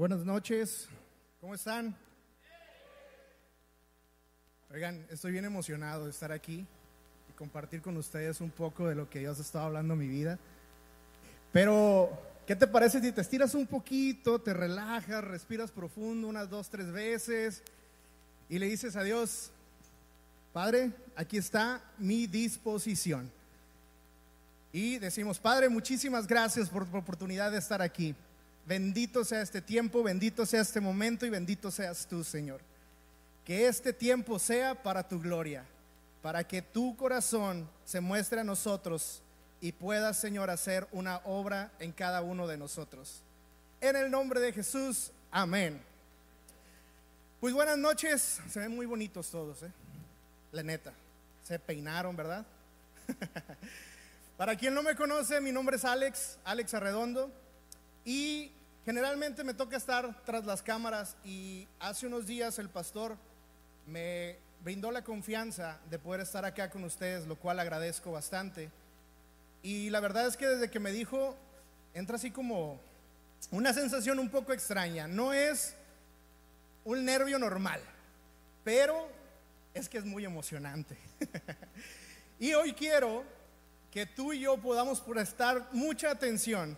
Buenas noches, ¿cómo están? Oigan, estoy bien emocionado de estar aquí y compartir con ustedes un poco de lo que Dios ha estado hablando en mi vida. Pero, ¿qué te parece si te estiras un poquito, te relajas, respiras profundo unas 2, 3 veces y le dices a Dios: Padre, aquí está mi disposición? Y decimos: Padre, muchísimas gracias por la oportunidad de estar aquí. Bendito sea este tiempo, bendito sea este momento y bendito seas tú, Señor. Que este tiempo sea para tu gloria, para que tu corazón se muestre a nosotros y puedas, Señor, hacer una obra en cada uno de nosotros. En el nombre de Jesús, amén. Pues buenas noches, se ven muy bonitos todos, La neta, se peinaron, ¿verdad? Para quien no me conoce, mi nombre es Alex Arredondo. Y generalmente me toca estar tras las cámaras, y hace unos días el pastor me brindó la confianza de poder estar acá con ustedes, lo cual agradezco bastante. Y la verdad es que desde que me dijo, entra así como una sensación un poco extraña. No es un nervio normal, pero es que es muy emocionante. Y hoy quiero que tú y yo podamos prestar mucha atención.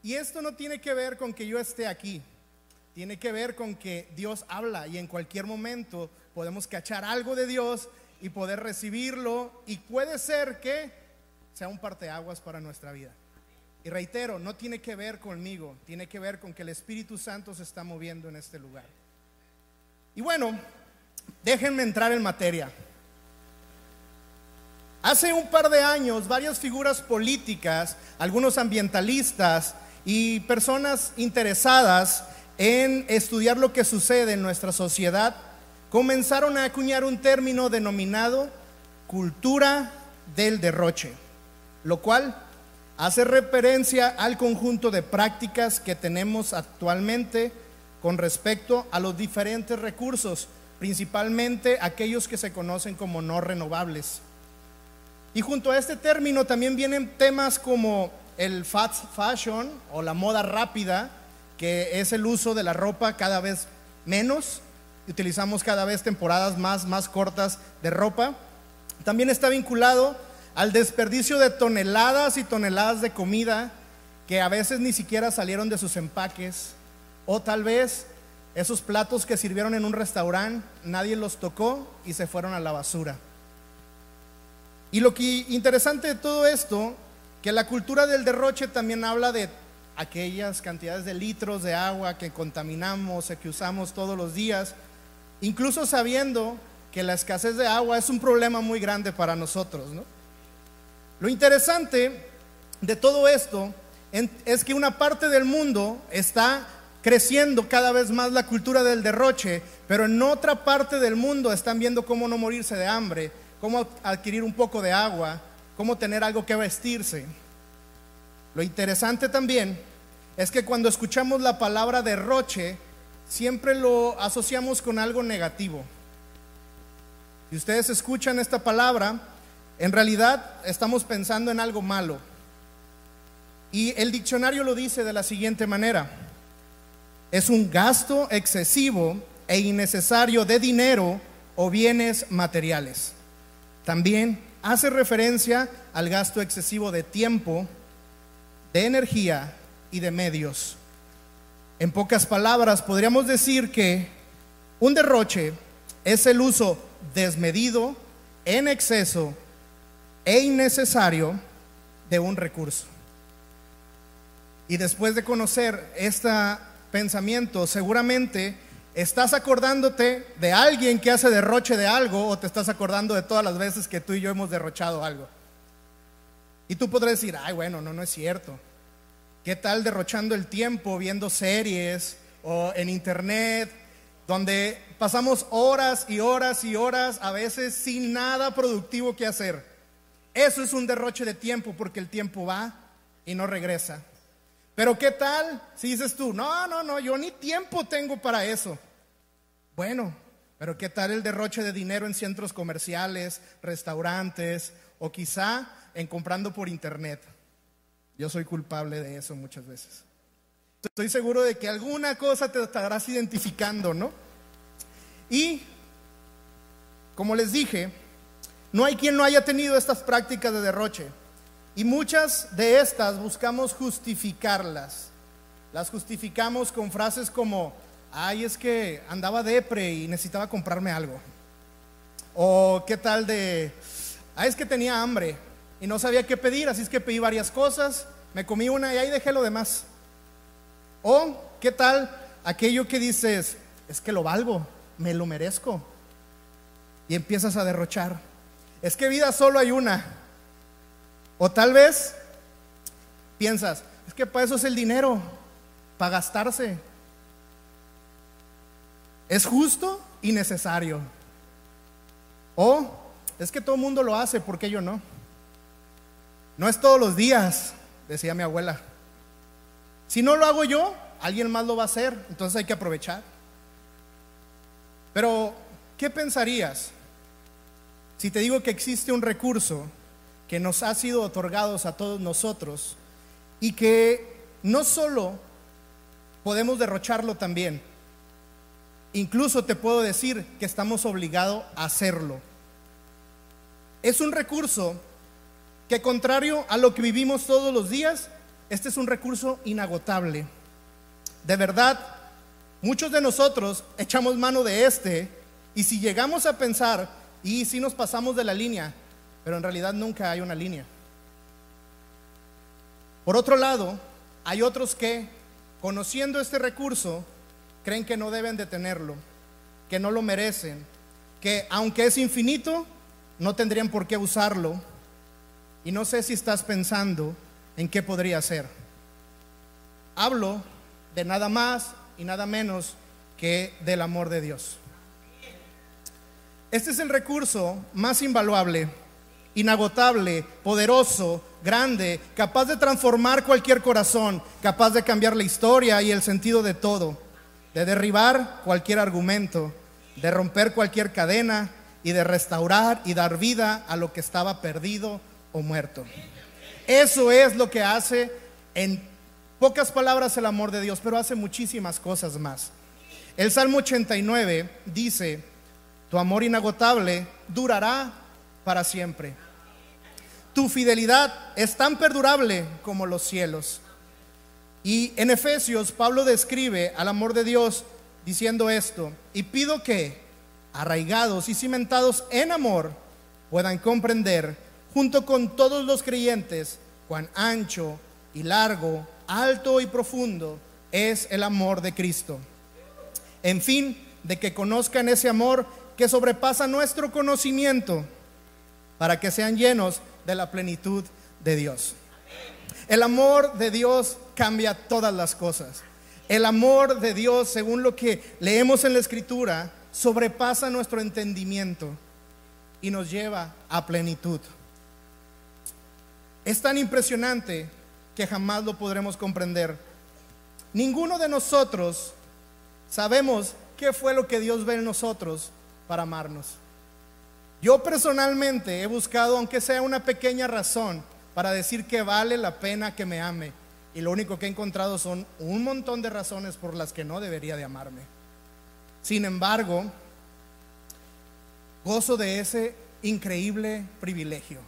Y esto no tiene que ver con que yo esté aquí, tiene que ver con que Dios habla, y en cualquier momento podemos cachar algo de Dios y poder recibirlo, y puede ser que sea un parteaguas para nuestra vida. Y reitero, no tiene que ver conmigo, tiene que ver con que el Espíritu Santo se está moviendo en este lugar. Y bueno, déjenme entrar en materia. Hace un par de años, varias figuras políticas, algunos ambientalistas y personas interesadas en estudiar lo que sucede en nuestra sociedad, comenzaron a acuñar un término denominado cultura del derroche, lo cual hace referencia al conjunto de prácticas que tenemos actualmente con respecto a los diferentes recursos, principalmente aquellos que se conocen como no renovables. Y junto a este término también vienen temas como el fast fashion, o la moda rápida, que es el uso de la ropa cada vez menos, utilizamos cada vez temporadas más cortas de ropa. También está vinculado al desperdicio de toneladas y toneladas de comida que a veces ni siquiera salieron de sus empaques, o tal vez esos platos que sirvieron en un restaurante, nadie los tocó y se fueron a la basura. Y lo que interesante de todo esto, que la cultura del derroche también habla de aquellas cantidades de litros de agua que contaminamos, que usamos todos los días, incluso sabiendo que la escasez de agua es un problema muy grande para nosotros, ¿no? Lo interesante de todo esto es que una parte del mundo está creciendo cada vez más la cultura del derroche, pero en otra parte del mundo están viendo cómo no morirse de hambre, cómo adquirir un poco de agua, cómo tener algo que vestirse. Lo interesante también es que cuando escuchamos la palabra derroche, siempre lo asociamos con algo negativo. Y ustedes escuchan esta palabra, en realidad estamos pensando en algo malo. Y el diccionario lo dice de la siguiente manera: es un gasto excesivo e innecesario de dinero o bienes materiales. También hace referencia al gasto excesivo de tiempo, de energía y de medios. En pocas palabras, podríamos decir que un derroche es el uso desmedido, en exceso e innecesario de un recurso. Y después de conocer este pensamiento, seguramente estás acordándote de alguien que hace derroche de algo, o te estás acordando de todas las veces que tú y yo hemos derrochado algo. Y tú podrás decir: ay, bueno, no es cierto. ¿Qué tal derrochando el tiempo viendo series o en internet, donde pasamos horas y horas y horas, a veces sin nada productivo que hacer? Eso es un derroche de tiempo, porque el tiempo va y no regresa. Pero ¿qué tal si dices tú: no, yo ni tiempo tengo para eso? Bueno, pero ¿qué tal el derroche de dinero en centros comerciales, restaurantes, o quizá en comprando por internet? Yo soy culpable de eso muchas veces. Estoy seguro de que alguna cosa te estarás identificando, ¿no? Y, como les dije, no hay quien no haya tenido estas prácticas de derroche. Y muchas de estas buscamos justificarlas. Las justificamos con frases como: ay, es que andaba depre y necesitaba comprarme algo. O qué tal de: ay, es que tenía hambre y no sabía qué pedir, así es que pedí varias cosas, me comí una y ahí dejé lo demás. O qué tal aquello que dices: es que lo valgo, me lo merezco. Y empiezas a derrochar. Es que vida solo hay una. O tal vez piensas: es que para eso es el dinero, para gastarse. Es justo y necesario. O es que todo el mundo lo hace, ¿por qué yo no? No es todos los días, decía mi abuela. Si no lo hago yo, alguien más lo va a hacer, entonces hay que aprovechar. Pero, ¿qué pensarías si te digo que existe un recurso que nos ha sido otorgado a todos nosotros y que no solo podemos derrocharlo también? Incluso te puedo decir que estamos obligados a hacerlo. Es un recurso que, contrario a lo que vivimos todos los días, este es un recurso inagotable. De verdad, muchos de nosotros echamos mano de este, y si llegamos a pensar, y si nos pasamos de la línea, pero en realidad nunca hay una línea. Por otro lado, hay otros que, conociendo este recurso, creen que no deben de tenerlo, que no lo merecen, que aunque es infinito, no tendrían por qué usarlo. Y no sé si estás pensando en qué podría ser. Hablo de nada más y nada menos que del amor de Dios. Este es el recurso más invaluable, inagotable, poderoso, grande, capaz de transformar cualquier corazón, capaz de cambiar la historia y el sentido de todo, de derribar cualquier argumento, de romper cualquier cadena y de restaurar y dar vida a lo que estaba perdido o muerto. Eso es lo que hace, en pocas palabras, el amor de Dios, pero hace muchísimas cosas más. El Salmo 89 dice: tu amor inagotable durará para siempre. Tu fidelidad es tan perdurable como los cielos. Y en Efesios, Pablo describe al amor de Dios diciendo esto: y pido que, arraigados y cimentados en amor, puedan comprender, junto con todos los creyentes, cuán ancho y largo, alto y profundo es el amor de Cristo. En fin, de que conozcan ese amor que sobrepasa nuestro conocimiento, para que sean llenos de la plenitud de Dios. El amor de Dios cambia todas las cosas. El amor de Dios, según lo que leemos en la Escritura, sobrepasa nuestro entendimiento y nos lleva a plenitud. Es tan impresionante que jamás lo podremos comprender. Ninguno de nosotros sabemos qué fue lo que Dios ve en nosotros para amarnos. Yo personalmente he buscado, aunque sea una pequeña razón, para decir que vale la pena que me ame, y lo único que he encontrado son un montón de razones por las que no debería de amarme. Sin embargo, gozo de ese increíble privilegio,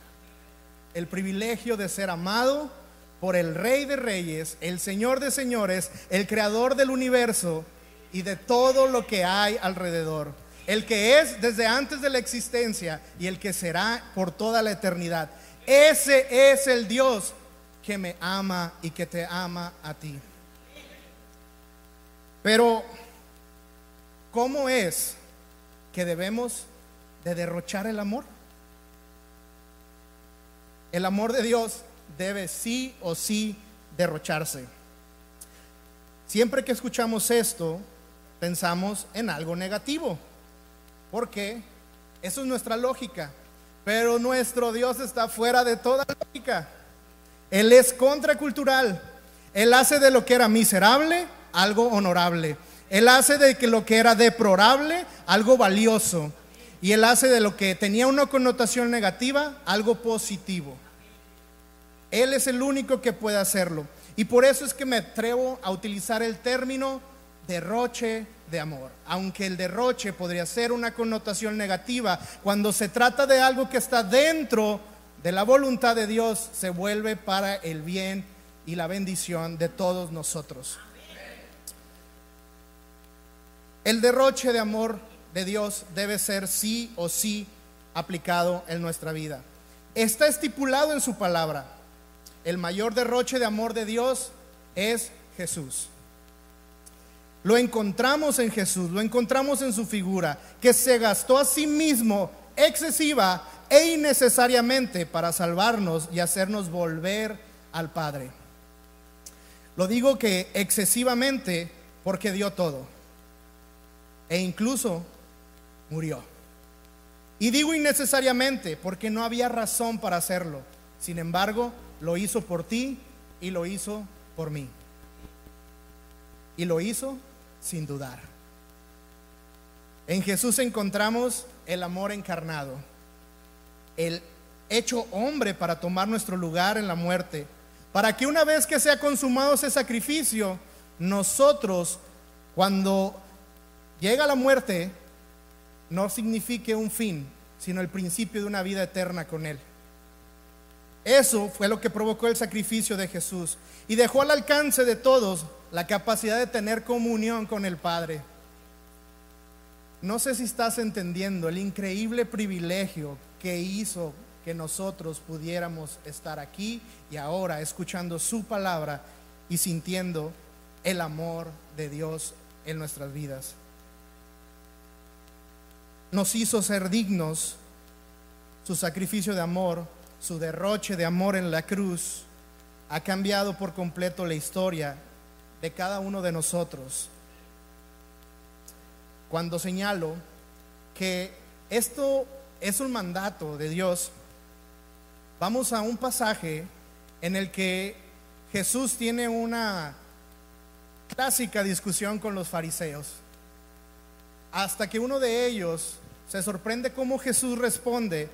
el privilegio de ser amado por el Rey de Reyes, el Señor de Señores, el Creador del universo y de todo lo que hay alrededor, el que es desde antes de la existencia y el que será por toda la eternidad. Ese es el Dios que me ama y que te ama a ti. Pero, ¿cómo es que debemos de derrochar el amor? El amor de Dios debe sí o sí derrocharse. Siempre que escuchamos esto, pensamos en algo negativo, porque eso es nuestra lógica. Pero nuestro Dios está fuera de toda lógica. Él es contracultural. Él hace de lo que era miserable algo honorable. Él hace de lo que era deplorable algo valioso. Y Él hace de lo que tenía una connotación negativa algo positivo. Él es el único que puede hacerlo. Y por eso es que me atrevo a utilizar el término derroche de amor, aunque el derroche podría ser una connotación negativa. Cuando se trata de algo que está dentro de la voluntad de Dios, se vuelve para el bien y la bendición de todos nosotros. El derroche de amor de Dios debe ser sí o sí aplicado en nuestra vida. Está estipulado en su palabra. El mayor derroche de amor de Dios es Jesús. Lo encontramos en Jesús, lo encontramos en su figura, que se gastó a sí mismo excesiva e innecesariamente para salvarnos y hacernos volver al Padre. Lo digo que excesivamente porque dio todo e incluso murió. Y digo innecesariamente porque no había razón para hacerlo. Sin embargo, lo hizo por ti y lo hizo por mí. Y lo hizo sin dudar. En Jesús encontramos el amor encarnado, el hecho hombre para tomar nuestro lugar en la muerte, para que una vez que sea consumado ese sacrificio, nosotros, cuando llega la muerte, no signifique un fin, sino el principio de una vida eterna con Él. Eso fue lo que provocó el sacrificio de Jesús, y dejó al alcance de todos la capacidad de tener comunión con el Padre. No sé si estás entendiendo el increíble privilegio que hizo que nosotros pudiéramos estar aquí y ahora escuchando su palabra y sintiendo el amor de Dios en nuestras vidas. Nos hizo ser dignos. Su sacrificio de amor, su derroche de amor en la cruz, ha cambiado por completo la historia de cada uno de nosotros. Cuando señalo que esto es un mandato de Dios, vamos a un pasaje en el que Jesús tiene una clásica discusión con los fariseos, hasta que uno de ellos se sorprende cómo Jesús responde.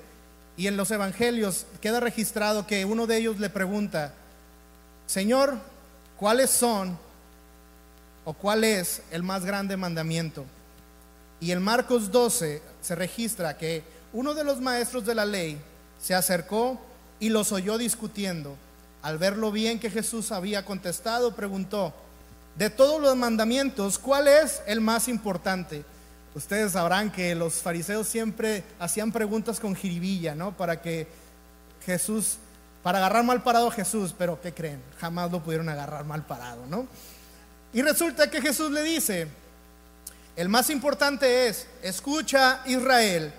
Y en los evangelios queda registrado que uno de ellos le pregunta: Señor, ¿cuáles son o cuál es el más grande mandamiento? Y en Marcos 12 se registra que uno de los maestros de la ley se acercó y los oyó discutiendo. Al ver lo bien que Jesús había contestado, preguntó: de todos los mandamientos, ¿cuál es el más importante? Ustedes sabrán que los fariseos siempre hacían preguntas con jiribilla, ¿no? Para agarrar mal parado a Jesús, pero ¿qué creen? Jamás lo pudieron agarrar mal parado, ¿no? Y resulta que Jesús le dice: el más importante es, escucha Israel,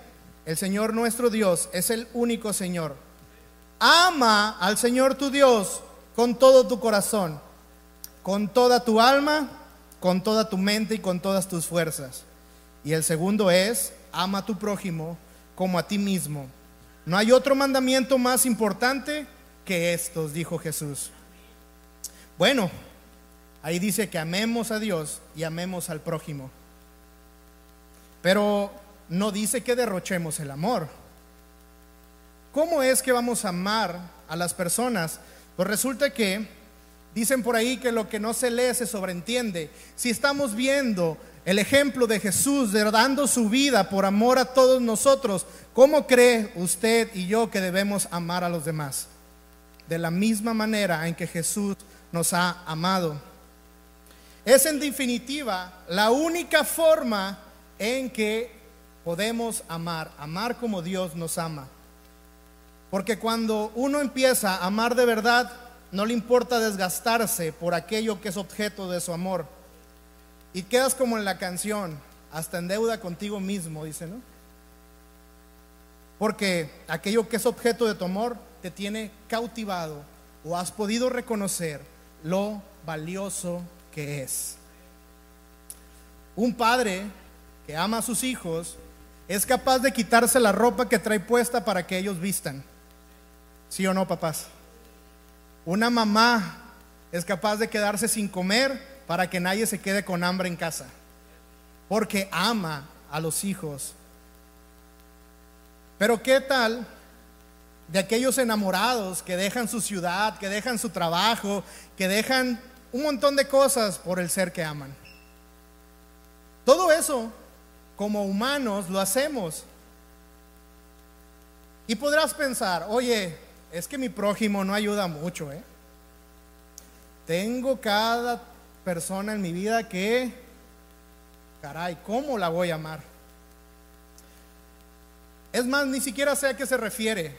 el Señor nuestro Dios es el único Señor. Ama al Señor tu Dios con todo tu corazón, con toda tu alma, con toda tu mente y con todas tus fuerzas. Y el segundo es, ama a tu prójimo como a ti mismo. No hay otro mandamiento más importante que estos, dijo Jesús. Bueno, ahí dice que amemos a Dios y amemos al prójimo, pero no dice que derrochemos el amor. ¿Cómo es que vamos a amar a las personas? Pues resulta que dicen por ahí que lo que no se lee se sobreentiende. Si estamos viendo el ejemplo de Jesús dando su vida por amor a todos nosotros, ¿cómo cree usted y yo que debemos amar a los demás? De la misma manera en que Jesús nos ha amado. Es en definitiva la única forma en que podemos amar como Dios nos ama. Porque cuando uno empieza a amar de verdad, no le importa desgastarse por aquello que es objeto de su amor. Y quedas como en la canción, hasta en deuda contigo mismo, dice, ¿no? Porque aquello que es objeto de tu amor te tiene cautivado, o has podido reconocer lo valioso que es. Un padre que ama a sus hijos es capaz de quitarse la ropa que trae puesta para que ellos vistan. ¿Sí o no, papás? Una mamá es capaz de quedarse sin comer para que nadie se quede con hambre en casa, porque ama a los hijos. Pero ¿qué tal de aquellos enamorados que dejan su ciudad, que dejan su trabajo, que dejan un montón de cosas por el ser que aman. Todo eso, como humanos, lo hacemos. Y podrás pensar, oye, es que mi prójimo no ayuda mucho, ¿eh? Tengo cada persona en mi vida que, caray, ¿cómo la voy a amar? Es más, ni siquiera sé a qué se refiere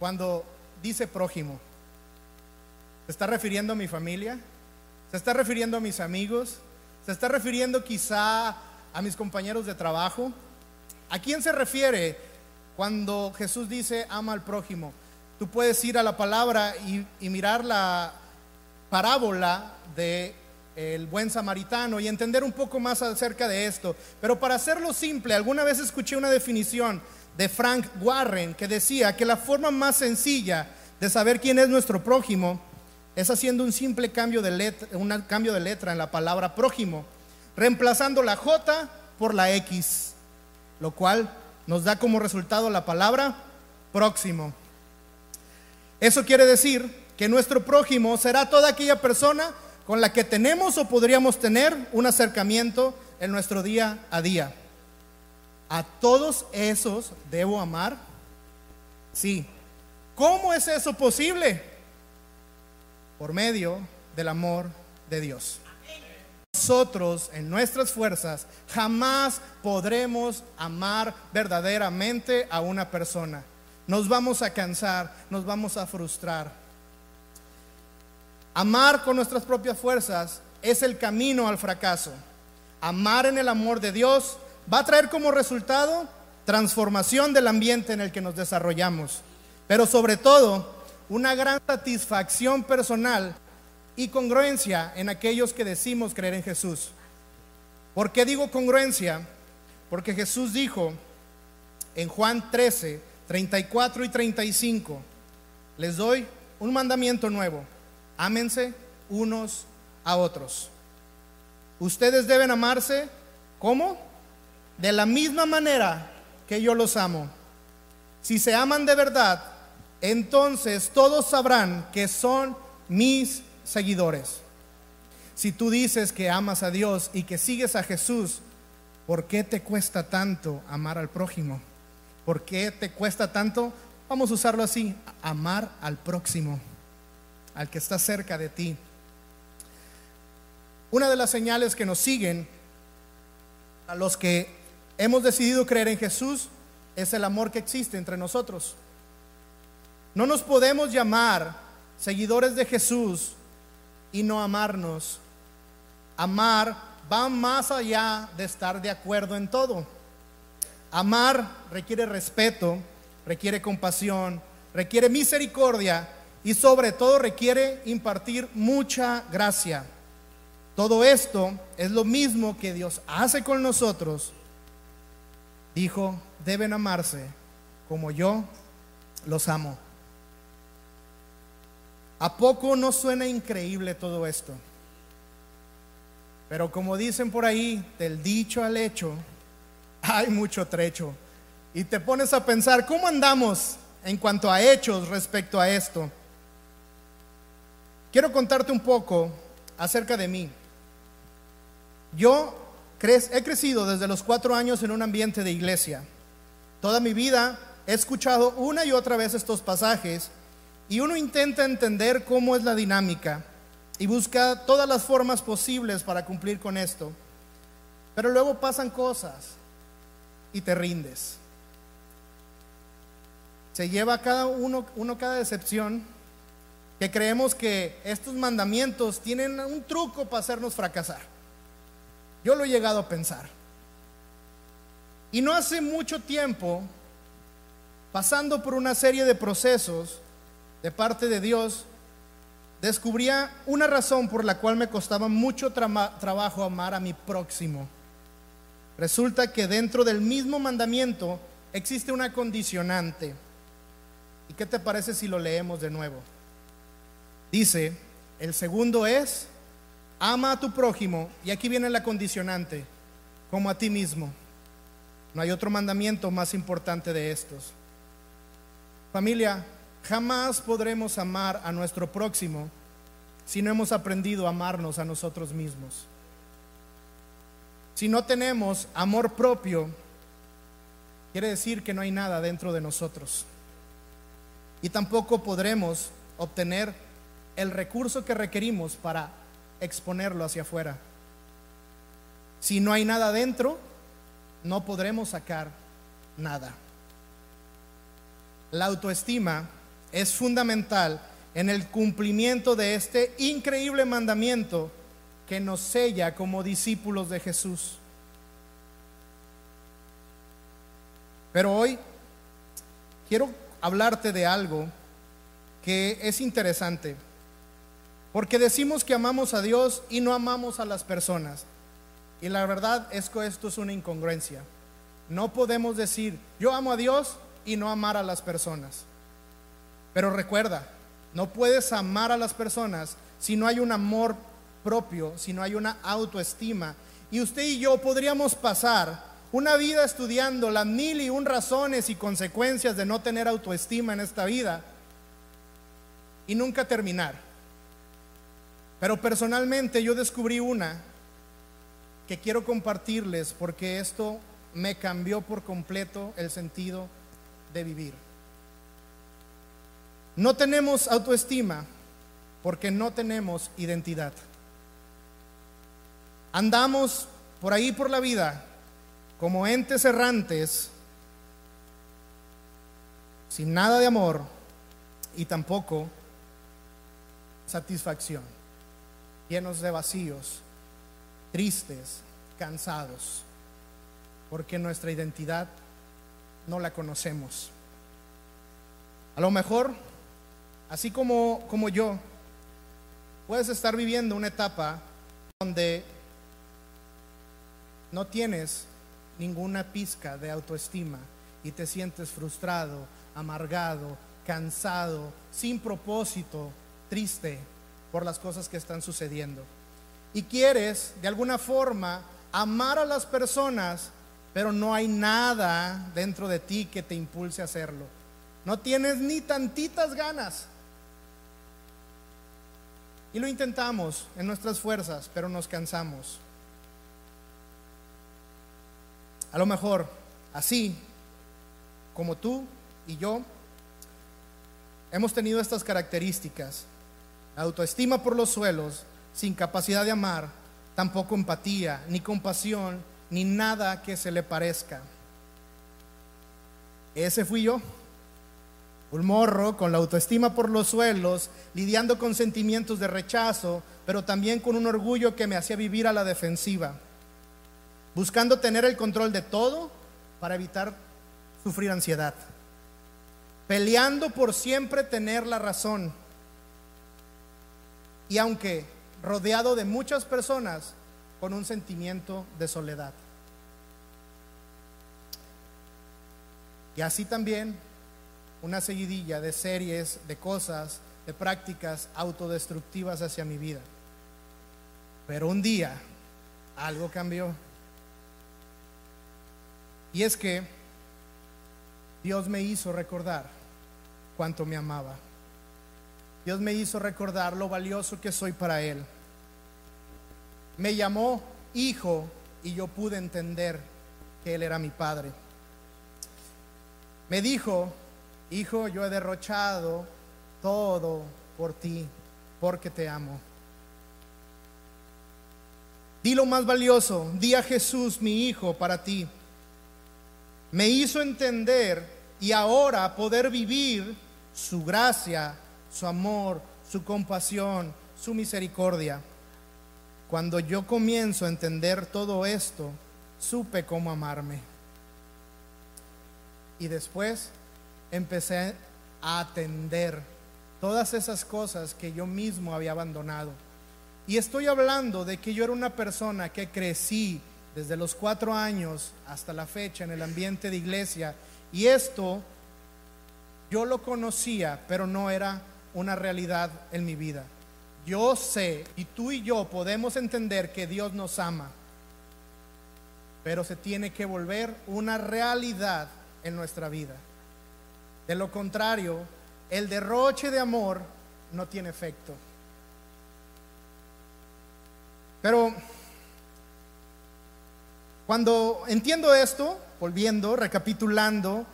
cuando dice prójimo. ¿Se está refiriendo a mi familia? ¿Se está refiriendo a mis amigos? ¿Se está refiriendo quizá a mis compañeros de trabajo? ¿A quién se refiere cuando Jesús dice ama al prójimo? Tú puedes ir a la palabra y mirar la parábola del buen samaritano y entender un poco más acerca de esto. Pero para hacerlo simple, alguna vez escuché una definición de Frank Warren que decía que la forma más sencilla de saber quién es nuestro prójimo es haciendo un simple cambio de letra en la palabra prójimo, reemplazando la J por la X, lo cual nos da como resultado la palabra próximo. Eso quiere decir que nuestro prójimo será toda aquella persona con la que tenemos o podríamos tener un acercamiento en nuestro día a día. ¿A todos esos debo amar? Sí. ¿Cómo es eso posible? Por medio del amor de Dios. Nosotros en nuestras fuerzas jamás podremos amar verdaderamente a una persona. Nos vamos a cansar, nos vamos a frustrar. Amar con nuestras propias fuerzas es el camino al fracaso. Amar en el amor de Dios va a traer como resultado transformación del ambiente en el que nos desarrollamos, pero sobre todo una gran satisfacción personal y congruencia en aquellos que decimos creer en Jesús. ¿Por qué digo congruencia? Porque Jesús dijo en Juan 13, 34 y 35, les doy un mandamiento nuevo, ámense unos a otros. Ustedes deben amarse, ¿cómo? De la misma manera que yo los amo. Si se aman de verdad, entonces todos sabrán que son mis seguidores. Si tú dices que amas a Dios y que sigues a Jesús, ¿por qué te cuesta tanto amar al prójimo? ¿Por qué te cuesta tanto, vamos a usarlo así, amar al próximo, al que está cerca de ti? Una de las señales que nos siguen a los que hemos decidido creer en Jesús es el amor que existe entre nosotros. No nos podemos llamar seguidores de Jesús y no amarnos. Amar va más allá de estar de acuerdo en todo. Amar requiere respeto, requiere compasión, requiere misericordia y sobre todo requiere impartir mucha gracia. Todo esto es lo mismo que Dios hace con nosotros. Dijo, deben amarse como yo los amo. ¿A poco no suena increíble todo esto? Pero como dicen por ahí, del dicho al hecho, hay mucho trecho. Y te pones a pensar, ¿cómo andamos en cuanto a hechos respecto a esto? Quiero contarte un poco acerca de mí. Yo he crecido desde los 4 años en un ambiente de iglesia. Toda mi vida he escuchado una y otra vez estos pasajes. Y uno intenta entender cómo es la dinámica y busca todas las formas posibles para cumplir con esto. Pero luego pasan cosas y te rindes. Se lleva cada uno cada decepción, que creemos que estos mandamientos tienen un truco para hacernos fracasar. Yo lo he llegado a pensar. Y no hace mucho tiempo, pasando por una serie de procesos de parte de Dios, descubría una razón por la cual me costaba mucho trabajo amar a mi próximo. Resulta que dentro del mismo mandamiento existe una condicionante. ¿Y qué te parece si lo leemos de nuevo? Dice, el segundo es, ama a tu prójimo. Y aquí viene la condicionante, como a ti mismo. No hay otro mandamiento más importante de estos. Familia, Jamás podremos amar a nuestro próximo si no hemos aprendido a amarnos a nosotros mismos. Si no tenemos amor propio, quiere decir que no hay nada dentro de nosotros. Y tampoco podremos obtener el recurso que requerimos para exponerlo hacia afuera. Si no hay nada dentro, no podremos sacar nada. La autoestima es fundamental en el cumplimiento de este increíble mandamiento que nos sella como discípulos de Jesús. Pero hoy quiero hablarte de algo que es interesante, porque decimos que amamos a Dios y no amamos a las personas. Y la verdad es que esto es una incongruencia. No podemos decir yo amo a Dios y no amar a las personas. Pero recuerda, no puedes amar a las personas si no hay un amor propio, si no hay una autoestima. Y usted y yo podríamos pasar una vida estudiando las 1001 razones y consecuencias de no tener autoestima en esta vida y nunca terminar. Pero personalmente yo descubrí una que quiero compartirles, porque esto me cambió por completo el sentido de vivir. No tenemos autoestima porque no tenemos identidad. Andamos por ahí por la vida como entes errantes, sin nada de amor y tampoco satisfacción, llenos de vacíos, tristes, cansados, porque nuestra identidad no la conocemos. A lo mejor, así como yo, puedes estar viviendo una etapa donde no tienes ninguna pizca de autoestima y te sientes frustrado, amargado, cansado, sin propósito, triste por las cosas que están sucediendo. Y quieres de alguna forma amar a las personas, pero no hay nada dentro de ti que te impulse a hacerlo. No tienes ni tantitas ganas. Y lo intentamos en nuestras fuerzas, pero nos cansamos. A lo mejor, así como tú y yo, hemos tenido estas características: la autoestima por los suelos, sin capacidad de amar, tampoco empatía, ni compasión, ni nada que se le parezca. Ese fui yo, un morro con la autoestima por los suelos, lidiando con sentimientos de rechazo, pero también con un orgullo que me hacía vivir a la defensiva, buscando tener el control de todo para evitar sufrir ansiedad, peleando por siempre tener la razón. Y aunque rodeado de muchas personas, con un sentimiento de soledad. Y así también una seguidilla de series, de cosas, de prácticas autodestructivas hacia mi vida. Pero un día algo cambió. Y es que Dios me hizo recordar cuánto me amaba. Dios me hizo recordar lo valioso que soy para Él. Me llamó hijo y yo pude entender que Él era mi padre. Me dijo: hijo, yo he derrochado todo por ti, porque te amo. Di lo más valioso, di a Jesús, mi hijo, para ti. Me hizo entender y ahora poder vivir su gracia, su amor, su compasión, su misericordia. Cuando yo comienzo a entender todo esto, supe cómo amarme. Y después empecé a atender todas esas cosas que yo mismo había abandonado. Y estoy hablando de que yo era una persona que crecí desde los 4 años hasta la fecha en el ambiente de iglesia. Y esto yo lo conocía, pero no era una realidad en mi vida. Yo sé, y tú y yo podemos entender que Dios nos ama, pero se tiene que volver una realidad en nuestra vida. De lo contrario, el derroche de amor no tiene efecto. Pero cuando entiendo esto, volviendo, recapitulando,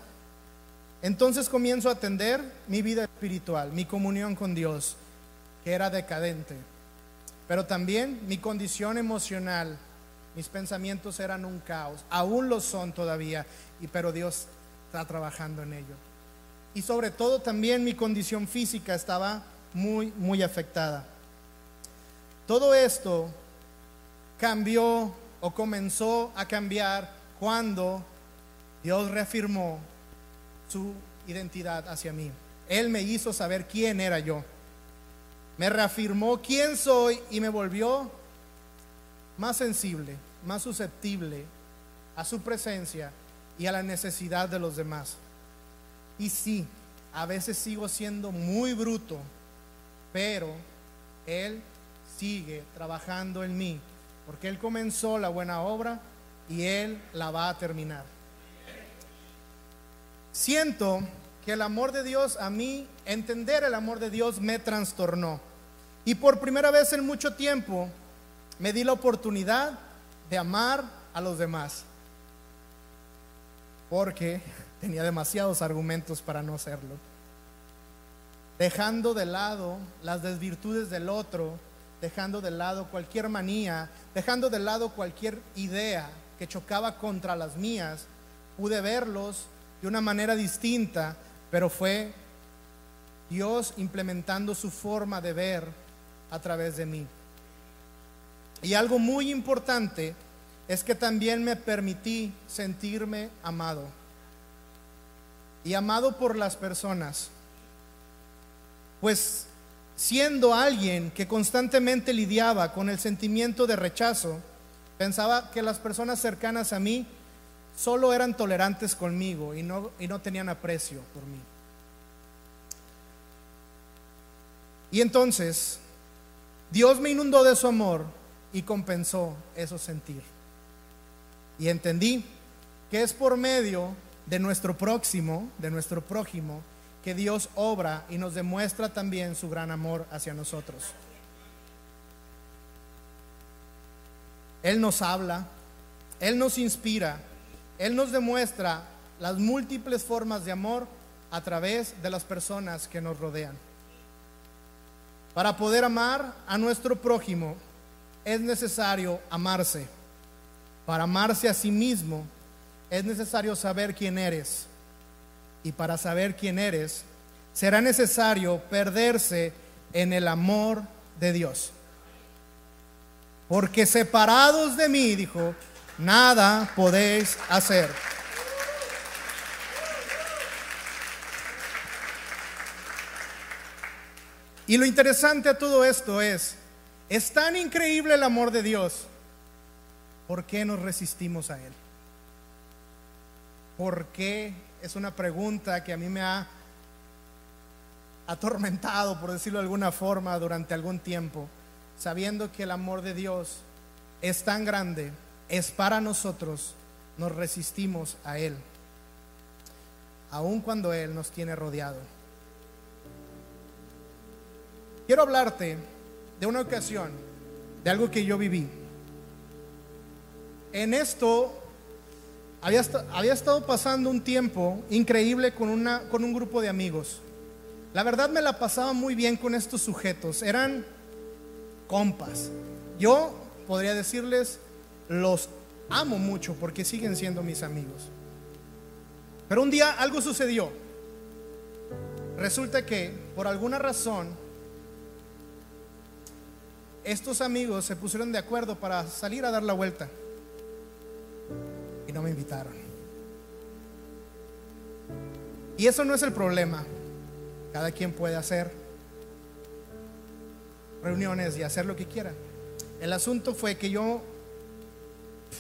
entonces comienzo a atender mi vida espiritual, mi comunión con Dios, que era decadente, pero también mi condición emocional. Mis pensamientos eran un caos, aún lo son todavía, pero Dios está trabajando en ello. Y sobre todo también mi condición física estaba muy afectada. Todo esto cambió o comenzó a cambiar cuando Dios reafirmó su identidad hacia mí. Él me hizo saber quién era yo. Me reafirmó quién soy y me volvió más sensible, más susceptible a su presencia y a la necesidad de los demás. Y sí, a veces sigo siendo muy bruto, pero Él sigue trabajando en mí, porque Él comenzó la buena obra y Él la va a terminar. Siento que el amor de Dios a mí, entender el amor de Dios me trastornó. Y por primera vez en mucho tiempo me di la oportunidad de amar a los demás, porque tenía demasiados argumentos para no hacerlo, dejando de lado las desvirtudes del otro, dejando de lado cualquier manía, dejando de lado cualquier idea que chocaba contra las mías. Pude verlos de una manera distinta, pero fue Dios implementando su forma de ver a través de mí. Y algo muy importante es que también me permití sentirme amado, y amado por las personas, pues siendo alguien que constantemente lidiaba con el sentimiento de rechazo, pensaba que las personas cercanas a mí solo eran tolerantes conmigo y no tenían aprecio por mí. Y entonces Dios me inundó de su amor y compensó esos sentir, y entendí que es por medio de nuestro prójimo, que Dios obra y nos demuestra también su gran amor hacia nosotros. Él nos habla, Él nos inspira, Él nos demuestra las múltiples formas de amor a través de las personas que nos rodean. Para poder amar a nuestro prójimo es necesario amarse. Para amarse a sí mismo es necesario saber quién eres, y para saber quién eres será necesario perderse en el amor de Dios. Porque separados de mí, dijo, nada podéis hacer. Y lo interesante a todo esto es tan increíble el amor de Dios. ¿Por qué nos resistimos a Él? ¿Por qué? Es una pregunta que a mí me ha atormentado, por decirlo de alguna forma, durante algún tiempo, sabiendo que el amor de Dios es tan grande, es para nosotros, nos resistimos a Él, aun cuando Él nos tiene rodeado. Quiero hablarte de una ocasión, de algo que yo viví. En esto había estado pasando un tiempo increíble con un grupo de amigos. La verdad me la pasaba muy bien con estos sujetos, eran compas. Yo podría decirles, los amo mucho porque siguen siendo mis amigos. Pero un día algo sucedió. Resulta que por alguna razón estos amigos se pusieron de acuerdo para salir a dar la vuelta y no me invitaron. Y eso no es el problema. Cada quien puede hacer reuniones y hacer lo que quiera. El asunto fue que yo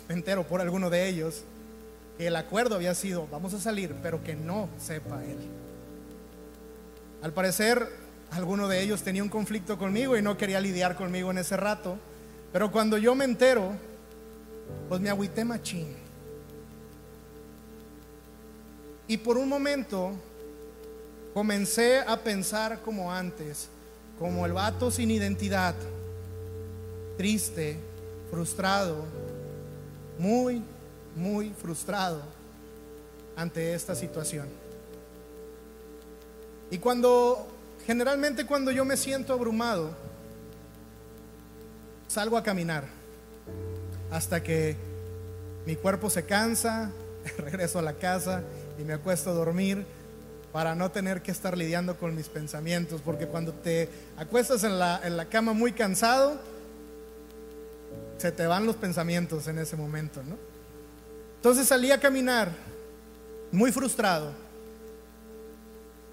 me entero por alguno de ellos que el acuerdo había sido vamos a salir, pero que no sepa él. Al parecer alguno de ellos tenía un conflicto conmigo y no quería lidiar conmigo en ese rato. Pero cuando yo me entero, pues me agüité machín. Y por un momento, Comencé a pensar como antes, como el vato sin identidad, triste, frustrado, muy, muy frustrado ante esta situación. Y generalmente cuando yo me siento abrumado, salgo a caminar hasta que mi cuerpo se cansa, regreso a la casa y me acuesto a dormir para no tener que estar lidiando con mis pensamientos, porque cuando te acuestas en la cama muy cansado, se te van los pensamientos en ese momento, ¿no? Entonces salí a caminar muy frustrado,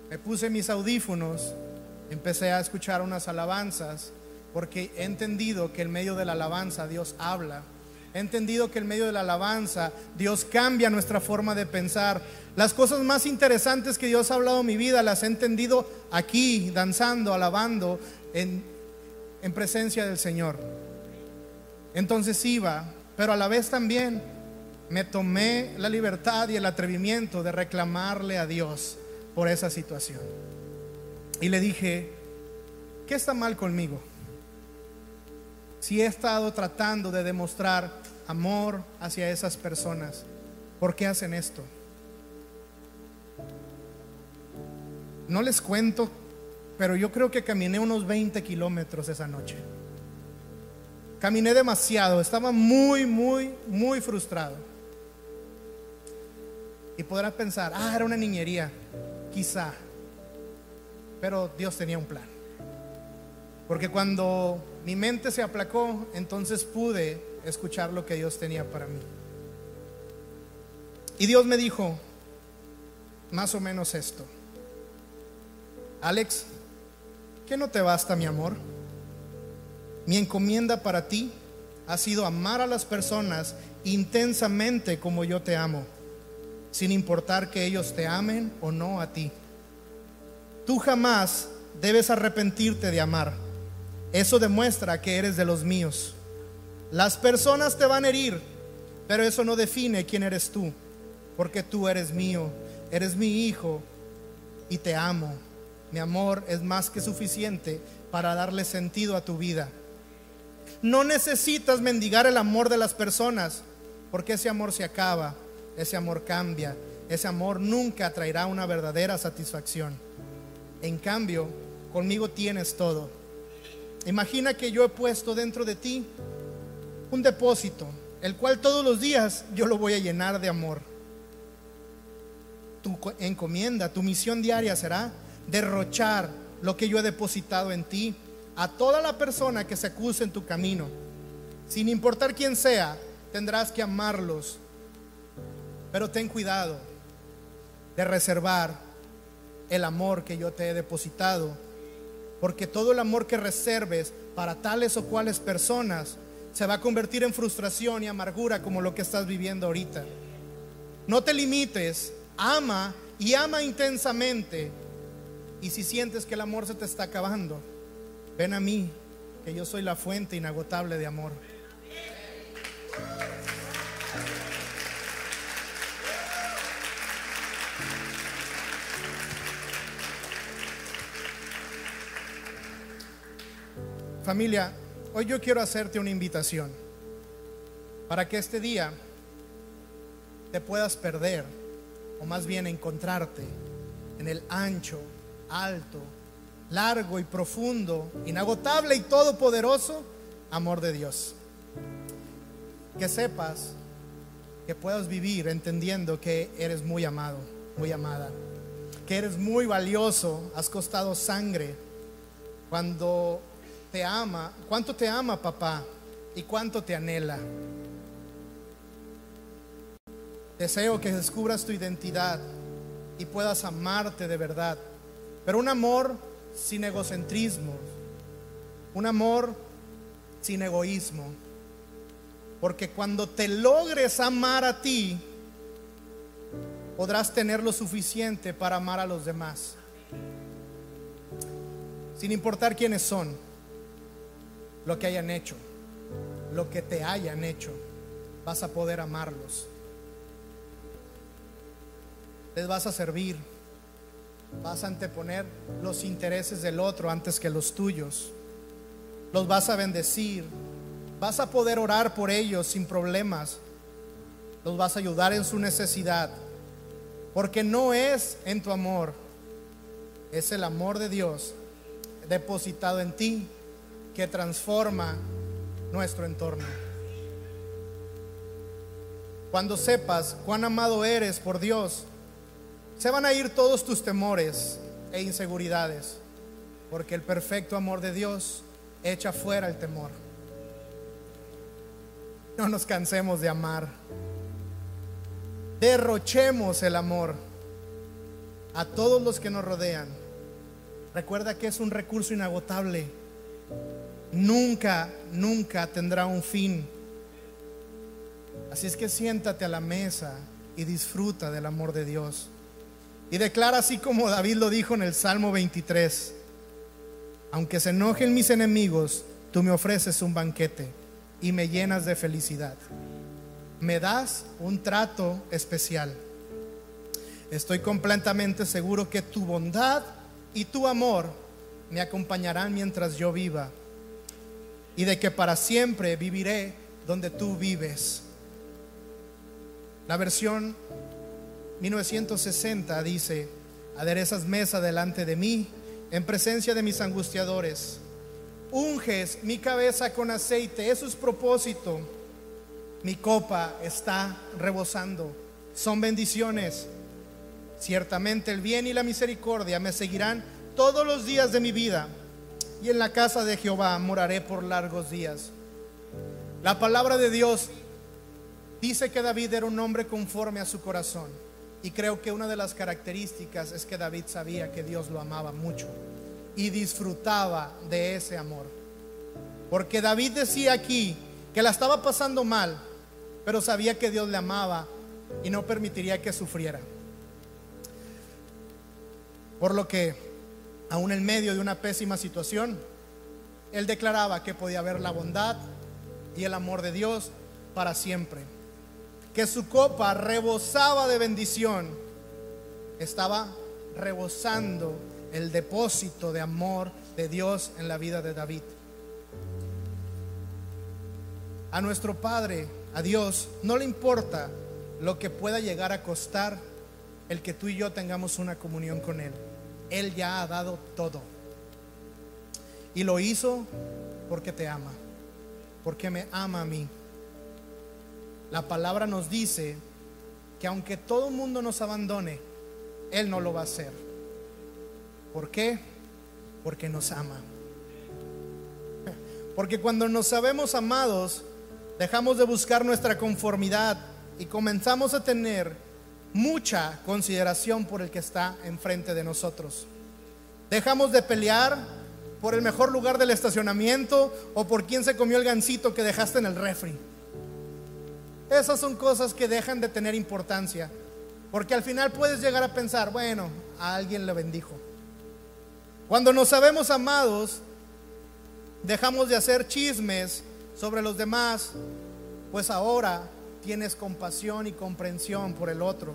me puse mis audífonos, empecé a escuchar unas alabanzas, porque he entendido que en medio de la alabanza Dios habla. He entendido que en medio de la alabanza Dios cambia nuestra forma de pensar. Las cosas más interesantes que Dios ha hablado en mi vida las he entendido aquí, danzando, alabando en presencia del Señor. Entonces iba, pero a la vez también me tomé la libertad y el atrevimiento de reclamarle a Dios por esa situación. Y le dije, ¿qué está mal conmigo? Si he estado tratando de demostrar amor hacia esas personas, ¿por qué hacen esto? No les cuento, pero yo creo que caminé unos 20 kilómetros esa noche. Caminé demasiado, estaba muy, muy, muy frustrado. Y podrás pensar, era una niñería, quizá. Pero Dios tenía un plan. Porque cuando mi mente se aplacó, entonces pude escuchar lo que Dios tenía para mí. Y Dios me dijo más o menos esto: Alex, ¿qué no te basta, mi amor? Mi encomienda para ti ha sido amar a las personas intensamente como yo te amo, sin importar que ellos te amen o no a ti. Tú jamás debes arrepentirte de amar. Eso demuestra que eres de los míos. Las personas te van a herir, pero eso no define quién eres tú, porque tú eres mío, eres mi hijo y te amo. Mi amor es más que suficiente para darle sentido a tu vida. No necesitas mendigar el amor de las personas, porque ese amor se acaba, ese amor cambia, ese amor nunca traerá una verdadera satisfacción. En cambio, conmigo tienes todo. Imagina que yo he puesto dentro de ti un depósito, el cual todos los días yo lo voy a llenar de amor. Tu encomienda, tu misión diaria será derrochar lo que yo he depositado en ti a toda la persona que se cruce en tu camino. Sin importar quién sea, tendrás que amarlos. Pero ten cuidado de reservar el amor que yo te he depositado, porque todo el amor que reserves para tales o cuales personas se va a convertir en frustración y amargura, como lo que estás viviendo ahorita. No te limites, ama y ama intensamente. Y si sientes que el amor se te está acabando, ven a mí, que yo soy la fuente inagotable de amor. Familia, hoy yo quiero hacerte una invitación para que este día te puedas perder, o más bien encontrarte en el ancho, alto, largo y profundo, inagotable y todopoderoso amor de Dios. Que sepas que puedas vivir entendiendo que eres muy amado, muy amada, que eres muy valioso, has costado sangre. Cuando te ama, cuánto te ama papá y cuánto te anhela. Deseo que descubras tu identidad y puedas amarte de verdad, pero un amor sin egocentrismo, un amor sin egoísmo, porque cuando te logres amar a ti, podrás tener lo suficiente para amar a los demás, sin importar quiénes son, lo que hayan hecho, lo que te hayan hecho, vas a poder amarlos. Les vas a servir, vas a anteponer los intereses del otro antes que los tuyos. Los vas a bendecir, vas a poder orar por ellos sin problemas, los vas a ayudar en su necesidad, porque no es en tu amor, es el amor de Dios depositado en ti que transforma nuestro entorno. Cuando sepas cuán amado eres por Dios, se van a ir todos tus temores e inseguridades, porque el perfecto amor de Dios echa fuera el temor. No nos cansemos de amar. Derrochemos el amor a todos los que nos rodean. Recuerda que es un recurso inagotable. Nunca, nunca tendrá un fin. Así es que siéntate a la mesa y disfruta del amor de Dios. Y declara así como David lo dijo en el Salmo 23: aunque se enojen mis enemigos, tú me ofreces un banquete y me llenas de felicidad. Me das un trato especial. Estoy completamente seguro que tu bondad y tu amor me acompañarán mientras yo viva, y de que para siempre viviré donde tú vives. La versión 1960 dice: aderezas mesa delante de mí en presencia de mis angustiadores, unges mi cabeza con aceite. Eso es propósito. Mi copa está rebosando. Son bendiciones. Ciertamente el bien y la misericordia me seguirán todos los días de mi vida, y en la casa de Jehová moraré por largos días. La palabra de Dios dice que David era un hombre conforme a su corazón, y creo que una de las características es que David sabía que Dios lo amaba mucho y disfrutaba de ese amor. Porque David decía aquí que la estaba pasando mal, pero sabía que Dios le amaba y no permitiría que sufriera. Por lo que, aún en medio de una pésima situación, él declaraba que podía ver la bondad y el amor de Dios para siempre, que su copa rebosaba de bendición. Estaba rebosando el depósito de amor de Dios en la vida de David. A nuestro Padre, a Dios, no le importa lo que pueda llegar a costar el que tú y yo tengamos una comunión con Él. Él ya ha dado todo, y lo hizo porque te ama, porque me ama a mí. La palabra nos dice que aunque todo el mundo nos abandone, Él no lo va a hacer. ¿Por qué? Porque nos ama. Porque cuando nos sabemos amados, dejamos de buscar nuestra conformidad y comenzamos a tener mucha consideración por el que está enfrente de nosotros. Dejamos de pelear por el mejor lugar del estacionamiento o por quién se comió el gansito que dejaste en el refri. Esas son cosas que dejan de tener importancia, porque al final puedes llegar a pensar: bueno, a alguien le bendijo. Cuando nos sabemos amados, dejamos de hacer chismes sobre los demás, pues ahora tienes compasión y comprensión por el otro.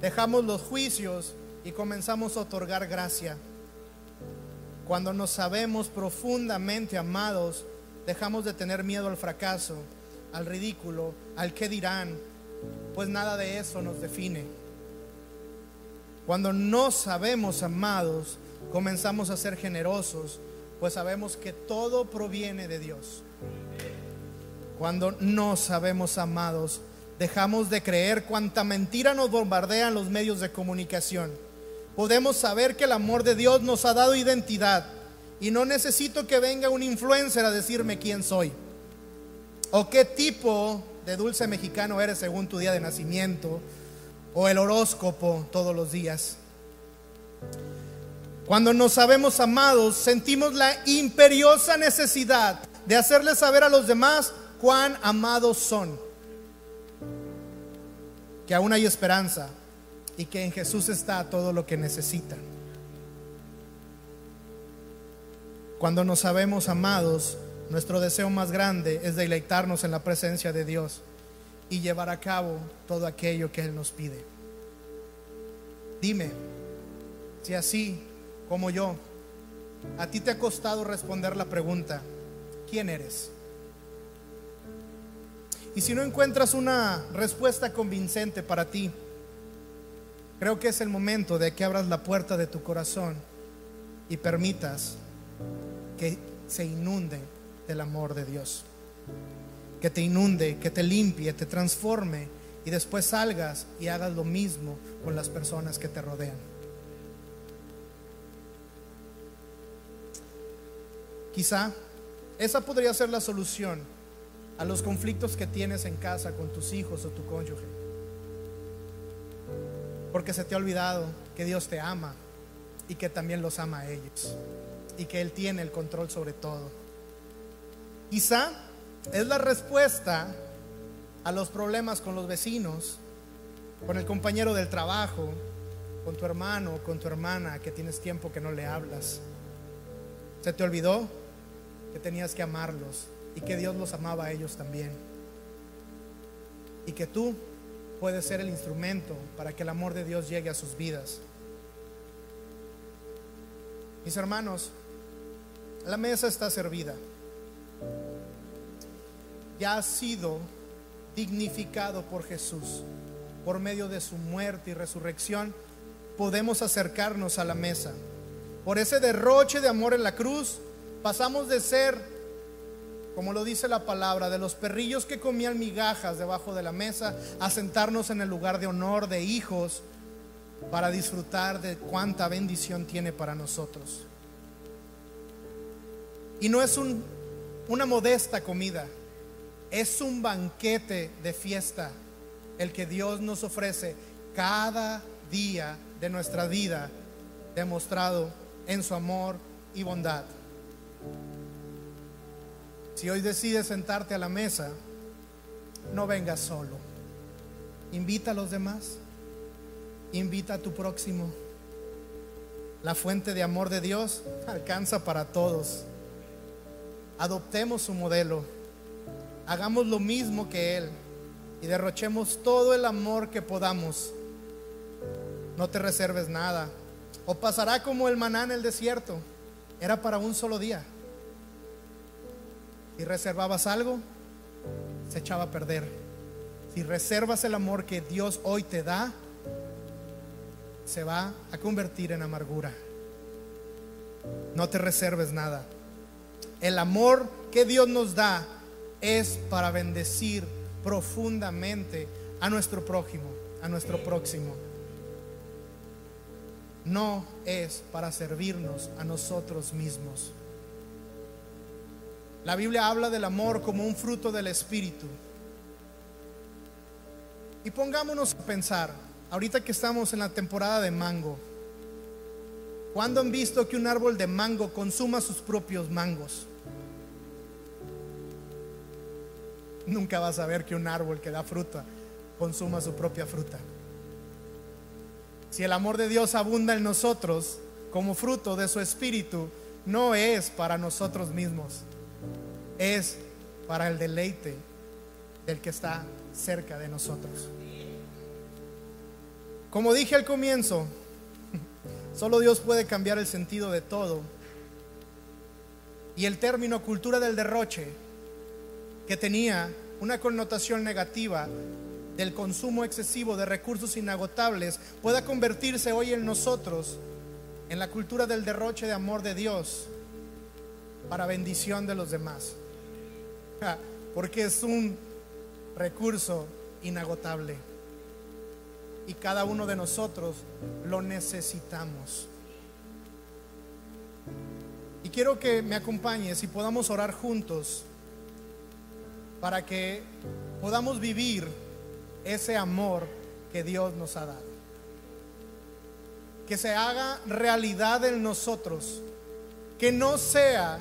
Dejamos los juicios y comenzamos a otorgar gracia. Cuando nos sabemos profundamente amados, dejamos de tener miedo al fracaso, al ridículo, al qué dirán, pues nada de eso nos define. Cuando nos sabemos amados, comenzamos a ser generosos, pues sabemos que todo proviene de Dios. Cuando no sabemos amados, dejamos de creer cuánta mentira nos bombardean los medios de comunicación. Podemos saber que el amor de Dios nos ha dado identidad, y no necesito que venga un influencer a decirme quién soy o qué tipo de dulce mexicano eres según tu día de nacimiento o el horóscopo todos los días. Cuando nos sabemos amados, sentimos la imperiosa necesidad de hacerles saber a los demás cuán amados son, que aún hay esperanza y que en Jesús está todo lo que necesitan. Cuando nos sabemos amados, nuestro deseo más grande es deleitarnos en la presencia de Dios y llevar a cabo todo aquello que Él nos pide. Dime, Si así como yo, a ti te ha costado responder la pregunta, ¿quién eres? Y si no encuentras una respuesta convincente para ti, creo que es el momento de que abras la puerta de tu corazón y permitas que se inunde del amor de Dios, que te inunde, que te limpie, te transforme, y después salgas y hagas lo mismo con las personas que te rodean. Quizá esa podría ser la solución a los conflictos que tienes en casa con tus hijos o tu cónyuge, porque se te ha olvidado que Dios te ama y que también los ama a ellos y que Él tiene el control sobre todo. Quizá es la respuesta a los problemas con los vecinos, con el compañero del trabajo, con tu hermano, con tu hermana que tienes tiempo que no le hablas. Se te olvidó que tenías que amarlos y que Dios los amaba a ellos también, y que tú puedes ser el instrumento para que el amor de Dios llegue a sus vidas. Mis hermanos, la mesa está servida. Ya ha sido dignificado por Jesús. Por medio de su muerte y resurrección podemos acercarnos a la mesa. Por ese derroche de amor en la cruz pasamos de ser, como lo dice la palabra, de los perrillos que comían migajas debajo de la mesa, a sentarnos en el lugar de honor de hijos para disfrutar de cuánta bendición tiene para nosotros. Y no es una modesta comida, es un banquete de fiesta el que Dios nos ofrece cada día de nuestra vida, demostrado en su amor y bondad. Si hoy decides sentarte a la mesa, no vengas solo. Invita a los demás, invita a tu próximo. La fuente de amor de Dios alcanza para todos. Adoptemos su modelo. Hagamos lo mismo que Él y derrochemos todo el amor que podamos. No te reserves nada, o pasará como el maná en el desierto. Era para un solo día, si reservabas algo, se echaba a perder. Si reservas el amor que Dios hoy te da, se va a convertir en amargura. No te reserves nada. El amor que Dios nos da es para bendecir profundamente a nuestro prójimo, a nuestro próximo. No es para servirnos a nosotros mismos. La Biblia habla del amor como un fruto del Espíritu. Y pongámonos a pensar, ahorita que estamos en la temporada de mango, ¿cuándo han visto que un árbol de mango consuma sus propios mangos? Nunca vas a ver que un árbol que da fruta consuma su propia fruta. Si el amor de Dios abunda en nosotros como fruto de su Espíritu, no es para nosotros mismos, es para el deleite del que está cerca de nosotros. Como dije al comienzo, solo Dios puede cambiar el sentido de todo, y el término cultura del derroche, que tenía una connotación negativa del consumo excesivo de recursos inagotables, pueda convertirse hoy en nosotros en la cultura del derroche de amor de Dios para bendición de los demás, porque es un recurso inagotable y cada uno de nosotros lo necesitamos. Y quiero que me acompañes y podamos orar juntos para que podamos vivir ese amor que Dios nos ha dado, que se haga realidad en nosotros, que no sea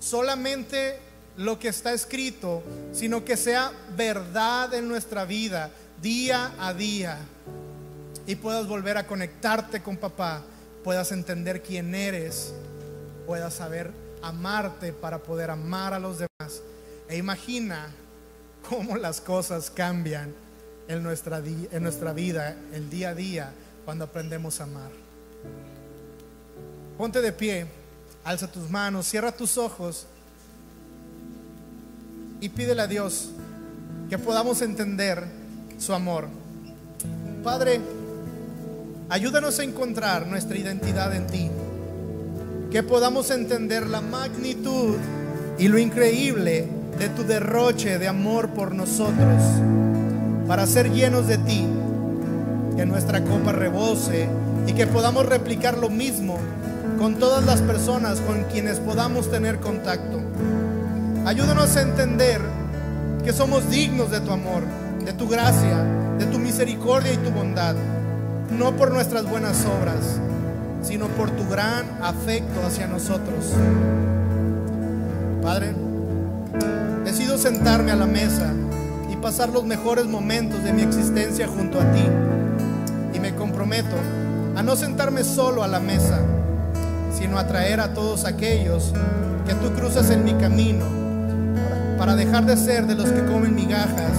solamente lo que está escrito, sino que sea verdad en nuestra vida día a día, y puedas volver a conectarte con papá, puedas entender quién eres, puedas saber amarte para poder amar a los demás. E imagina cómo las cosas cambian en nuestra vida, el día a día, cuando aprendemos a amar. Ponte de pie, alza tus manos, cierra tus ojos y pídele a Dios que podamos entender su amor. Padre, ayúdanos a encontrar nuestra identidad en ti, que podamos entender la magnitud y lo increíble de tu derroche de amor por nosotros, para ser llenos de ti, que nuestra copa rebose y que podamos replicar lo mismo con todas las personas con quienes podamos tener contacto. Ayúdanos a entender que somos dignos de tu amor, de tu gracia, de tu misericordia y tu bondad, no por nuestras buenas obras, sino por tu gran afecto hacia nosotros. Padre, decido sentarme a la mesa y pasar los mejores momentos de mi existencia junto a ti, y me comprometo a no sentarme solo a la mesa, sino a traer a todos aquellos que tú cruzas en mi camino, para dejar de ser de los que comen migajas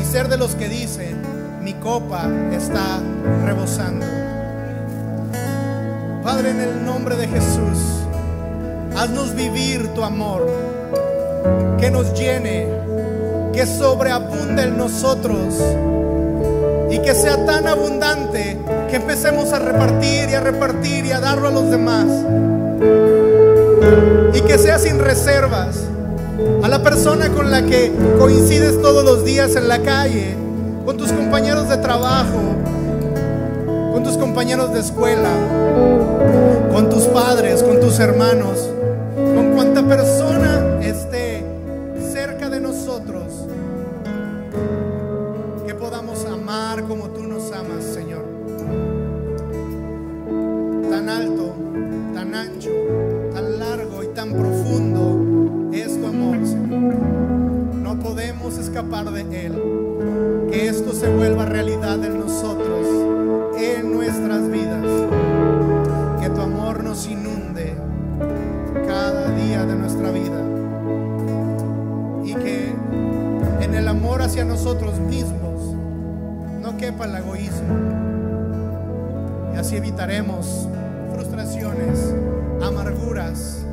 y ser de los que dicen: mi copa está rebosando. Padre, en el nombre de Jesús, haznos vivir tu amor, que nos llene, que sobreabunde en nosotros y que sea tan abundante que empecemos a repartir y a repartir y a darlo a los demás, y que sea sin reservas. A la persona con la que coincides todos los días en la calle, con tus compañeros de trabajo, con tus compañeros de escuela, con tus padres, con tus hermanos, con cuanta persona esté cerca de nosotros, que podamos amar como tú nos amas, Señor. Tan alto, tan ancho, tan largo y tan profundo es tu amor, Señor. No podemos escapar de él. Que esto se vuelva realidad en nosotros, en nuestras vidas. Que tu amor nos inunde cada día de nuestra vida, y que en el amor hacia nosotros mismos no quepa el egoísmo, y así evitaremos frustraciones, amarguras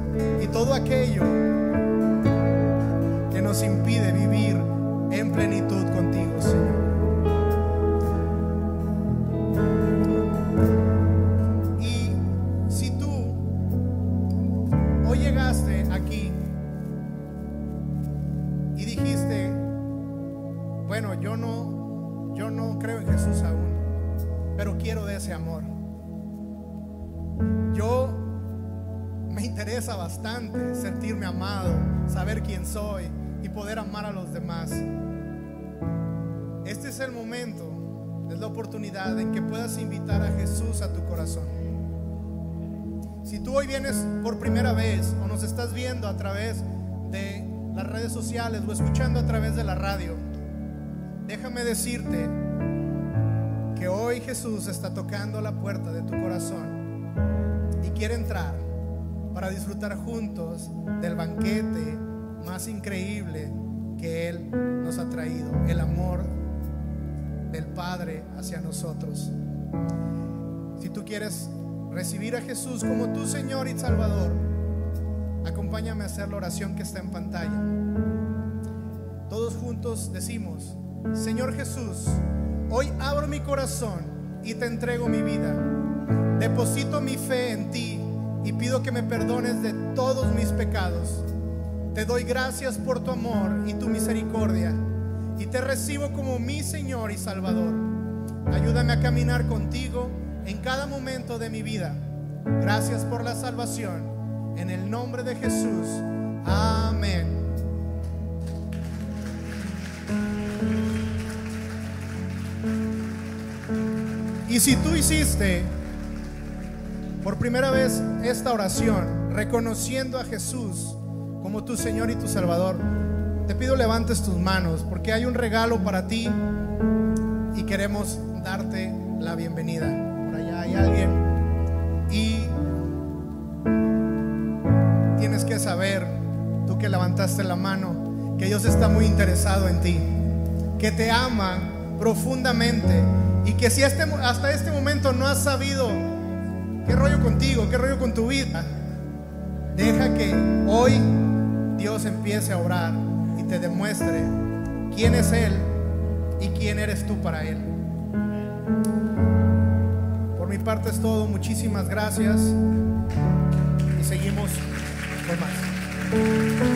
y todo aquello que nos impide vivir en plenitud contigo, Señor. Y si tú hoy llegaste aquí y dijiste: bueno, yo no creo en Jesús aún, pero quiero de ese amor, yo me interesa bastante sentirme amado, saber quién soy y poder amar a los demás. Este es el momento, es la oportunidad en que puedas invitar a Jesús a tu corazón. Si tú hoy vienes por primera vez, o nos estás viendo a través de las redes sociales, o escuchando a través de la radio, déjame decirte que hoy Jesús está tocando la puerta de tu corazón y quiere entrar para disfrutar juntos del banquete más increíble que Él nos ha traído: el amor del Padre hacia nosotros. Si tú quieres recibir a Jesús como tu Señor y Salvador, acompáñame a hacer la oración que está en pantalla. Todos juntos decimos: Señor Jesús, hoy abro mi corazón y te entrego mi vida. Deposito mi fe en ti y pido que me perdones de todos mis pecados. Te doy gracias por tu amor y tu misericordia, y te recibo como mi Señor y Salvador. Ayúdame a caminar contigo en cada momento de mi vida. Gracias por la salvación. En el nombre de Jesús. Amén. Y si tú hiciste por primera vez esta oración, reconociendo a Jesús como tu Señor y tu Salvador, te pido levantes tus manos, porque hay un regalo para ti y queremos darte la bienvenida. Por allá hay alguien, y tienes que saber, tú que levantaste la mano, que Dios está muy interesado en ti, que te ama profundamente, y que si hasta este momento no has sabido ¿Qué rollo contigo? ¿Qué rollo con tu vida? Deja que hoy Dios empiece a orar y te demuestre quién es Él y quién eres tú para Él. Por mi parte es todo. Muchísimas gracias. Y seguimos con más.